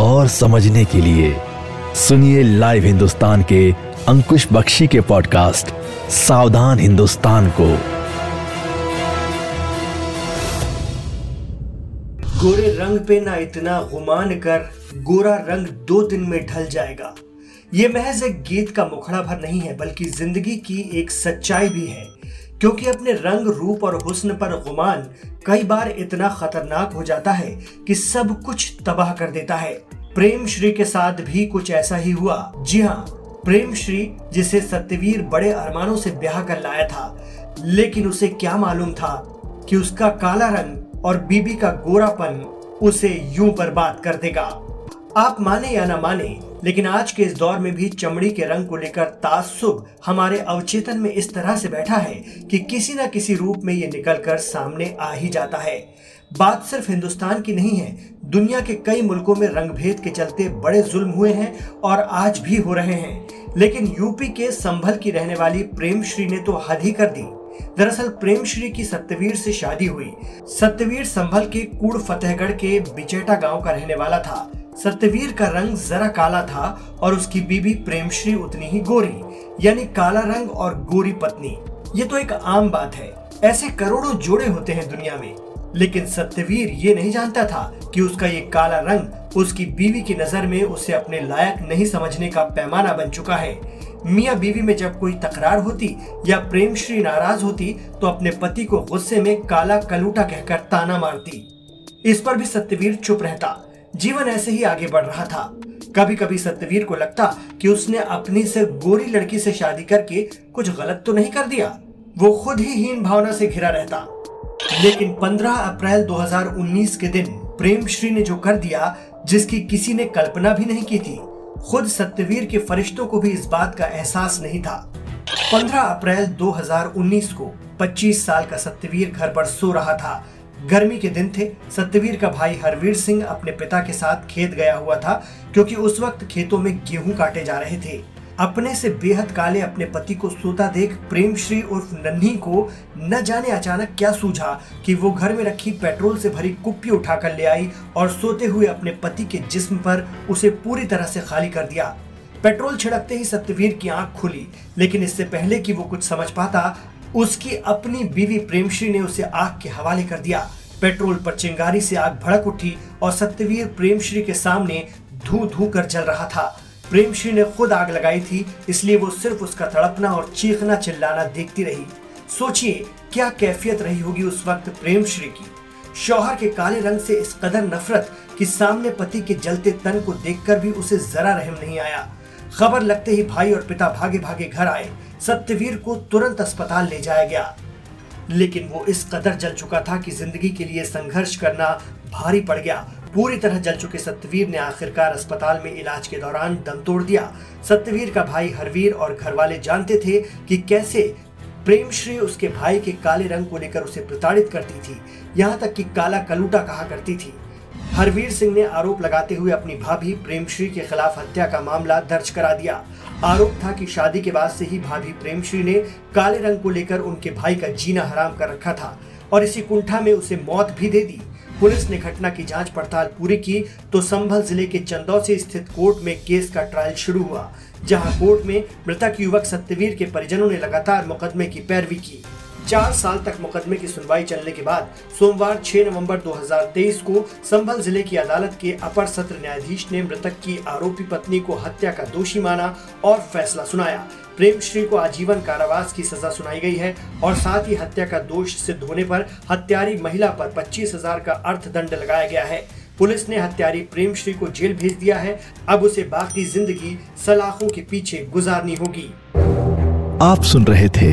और समझने के लिए सुनिए लाइव हिंदुस्तान के अंकुश बख्शी के पॉडकास्ट सावधान हिंदुस्तान को। गोरे रंग पे ना इतना गुमान कर, गोरा रंग 2 दिन में ढल जाएगा। ये महज एक गीत का मुखड़ा भर नहीं है, बल्कि जिंदगी की एक सच्चाई भी है, क्योंकि अपने रंग, रूप और हुस्न पर गुमान कई बार इतना खतरनाक हो जाता है कि सब कुछ तबाह कर देता है। प्रेमश्री के साथ भी कुछ ऐसा ही हुआ। जी हाँ, प्रेमश्री, जिसे सत्यवीर बड़े अरमानों से ब्याह कर लाया था, लेकिन उसे क्या मालूम था कि उसका काला रंग और बीबी का गोरापन उसे यूं बर्बाद कर देगा। आप माने या ना माने, लेकिन आज के इस दौर में भी चमड़ी के रंग को लेकर तासुब हमारे अवचेतन में इस तरह से बैठा है कि किसी न किसी रूप में ये निकलकर सामने आ ही जाता है। बात सिर्फ हिंदुस्तान की नहीं है, दुनिया के कई मुल्कों में रंगभेद के चलते बड़े जुल्म हुए हैं और आज भी हो रहे हैं। लेकिन यूपी के संभल की रहने वाली प्रेमश्री ने तो हद ही कर दी। दरअसल प्रेमश्री की सत्यवीर से शादी हुई। सत्यवीर संभल के कूड़ फतेहगढ़ के बिचेटा गांव का रहने वाला था। सत्यवीर का रंग जरा काला था और उसकी बीबी प्रेमश्री उतनी ही गोरी, यानी काला रंग और गोरी पत्नी। ये तो एक आम बात है, ऐसे करोड़ों जोड़े होते हैं दुनिया में। लेकिन सत्यवीर ये नहीं जानता था कि उसका ये काला रंग उसकी बीवी की नजर में उसे अपने लायक नहीं समझने का पैमाना बन चुका है। मियाँ बीवी में जब कोई तकरार होती या प्रेमश्री नाराज होती तो अपने पति को गुस्से में काला कलूटा कहकर ताना मारती। इस पर भी सत्यवीर चुप रहता। जीवन ऐसे ही आगे बढ़ रहा था। कभी कभी सत्यवीर को लगता कि उसने अपनी से गोरी लड़की से शादी करके कुछ गलत तो नहीं कर दिया। वो खुद ही हीन भावना से घिरा रहता। लेकिन 15 अप्रैल 2019 के दिन प्रेमश्री ने जो कर दिया, जिसकी किसी ने कल्पना भी नहीं की थी, खुद सत्यवीर के फरिश्तों को भी इस बात का एहसास नहीं था। 15 अप्रैल 2019 को 25 साल का सत्यवीर घर पर सो रहा था। गर्मी के दिन थे। सत्यवीर का भाई हरवीर सिंह अपने पिता के साथ खेत गया हुआ था, क्योंकि उस वक्त खेतों में गेहूं काटे जा रहे थे। अपने से बेहद काले अपने पति को सोता देख प्रेमश्री उर्फ नन्ही को न जाने अचानक क्या सूझा कि वो घर में रखी पेट्रोल से भरी कुप्पी उठाकर ले आई और सोते हुए अपने पति के जिस्म पर उसे पूरी तरह से खाली कर दिया। पेट्रोल छिड़कते ही सत्यवीर की आंख खुली, लेकिन इससे पहले कि वो कुछ समझ पाता, उसकी अपनी बीवी प्रेमश्री ने उसे आग के हवाले कर दिया। पेट्रोल पर चिंगारी से आग भड़क उठी और सत्यवीर प्रेमश्री के सामने धू धू कर जल रहा था। प्रेमश्री ने खुद आग लगाई थी, इसलिए वो सिर्फ उसका तड़पना और चीखना चिल्लाना देखती रही। सोचिए क्या कैफियत रही होगी उस वक्त प्रेमश्री की। शौहर के काले रंग से इस कदर नफरत कि सामने पति के जलते तन को देखकर भी उसे जरा रहम नहीं आया। खबर लगते ही भाई और पिता भागे भागे घर आए। सत्यवीर को तुरंत अस्पताल ले जाया गया, लेकिन वो इस कदर जल चुका था कि जिंदगी के लिए संघर्ष करना भारी पड़ गया। पूरी तरह जल चुके सत्यवीर ने आखिरकार अस्पताल में इलाज के दौरान दम तोड़ दिया। सत्यवीर का भाई हरवीर और घरवाले जानते थे कि कैसे प्रेमश्री उसके भाई के काले रंग को लेकर उसे प्रताड़ित करती थी, यहाँ तक कि काला कलूटा कहा करती थी। हरवीर सिंह ने आरोप लगाते हुए अपनी भाभी प्रेमश्री के खिलाफ हत्या का मामला दर्ज करा दिया। आरोप था कि शादी के बाद से ही भाभी प्रेमश्री ने काले रंग को लेकर उनके भाई का जीना हराम कर रखा था और इसी कुंठा में उसे मौत भी दे दी। पुलिस ने घटना की जांच पड़ताल पूरी की तो संभल जिले के चंदौसी स्थित कोर्ट में केस का ट्रायल शुरू हुआ, जहाँ कोर्ट में मृतक युवक सत्यवीर के परिजनों ने लगातार मुकदमे की पैरवी की। 4 साल तक मुकदमे की सुनवाई चलने के बाद सोमवार 6 नवंबर 2023 को संभल जिले की अदालत के अपर सत्र न्यायाधीश ने मृतक की आरोपी पत्नी को हत्या का दोषी माना और फैसला सुनाया। प्रेमश्री को आजीवन कारावास की सजा सुनाई गई है और साथ ही हत्या का दोष सिद्ध होने पर हत्यारी महिला पर 25,000 का अर्थदंड लगाया गया है। पुलिस ने हत्यारी प्रेमश्री को जेल भेज दिया है। अब उसे बाकी जिंदगी सलाखों के पीछे गुजारनी होगी। आप सुन रहे थे